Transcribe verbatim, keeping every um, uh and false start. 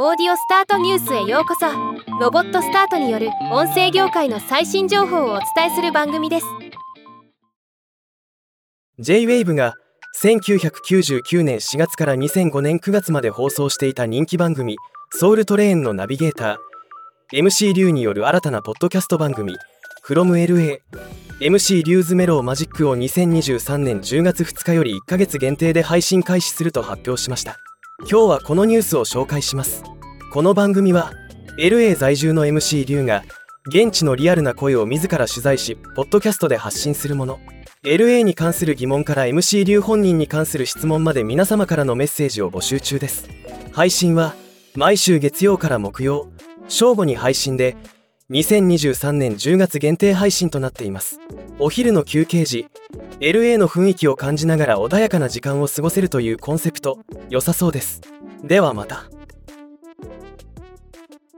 オーディオスタートニュースへようこそ。ロボットスタートによる音声業界の最新情報をお伝えする番組です。 J-ウェーブ がせんきゅうひゃくきゅうじゅうきゅうねんしがつからにせんごねんくがつまで放送していた人気番組ソウルトレインのナビゲーター エムシー リュウによる新たなポッドキャスト番組 フロムエルエー エムシー リュウズメローマジックをにせんにじゅうさんねんじゅうがつふつかよりいっかげつ限定で配信開始すると発表しました。今日はこのニュースを紹介します。この番組は エルエー 在住の エムシー リュウが現地のリアルな声を自ら取材しポッドキャストで発信するもの。 エルエー に関する疑問から エムシー リュウ本人に関する質問まで皆様からのメッセージを募集中です。配信は毎週月曜から木曜正午に配信でにせんにじゅうさんねんじゅうがつ限定配信となっています。お昼の休憩時 エルエー の雰囲気を感じながら穏やかな時間を過ごせるというコンセプト、良さそうです。ではまた。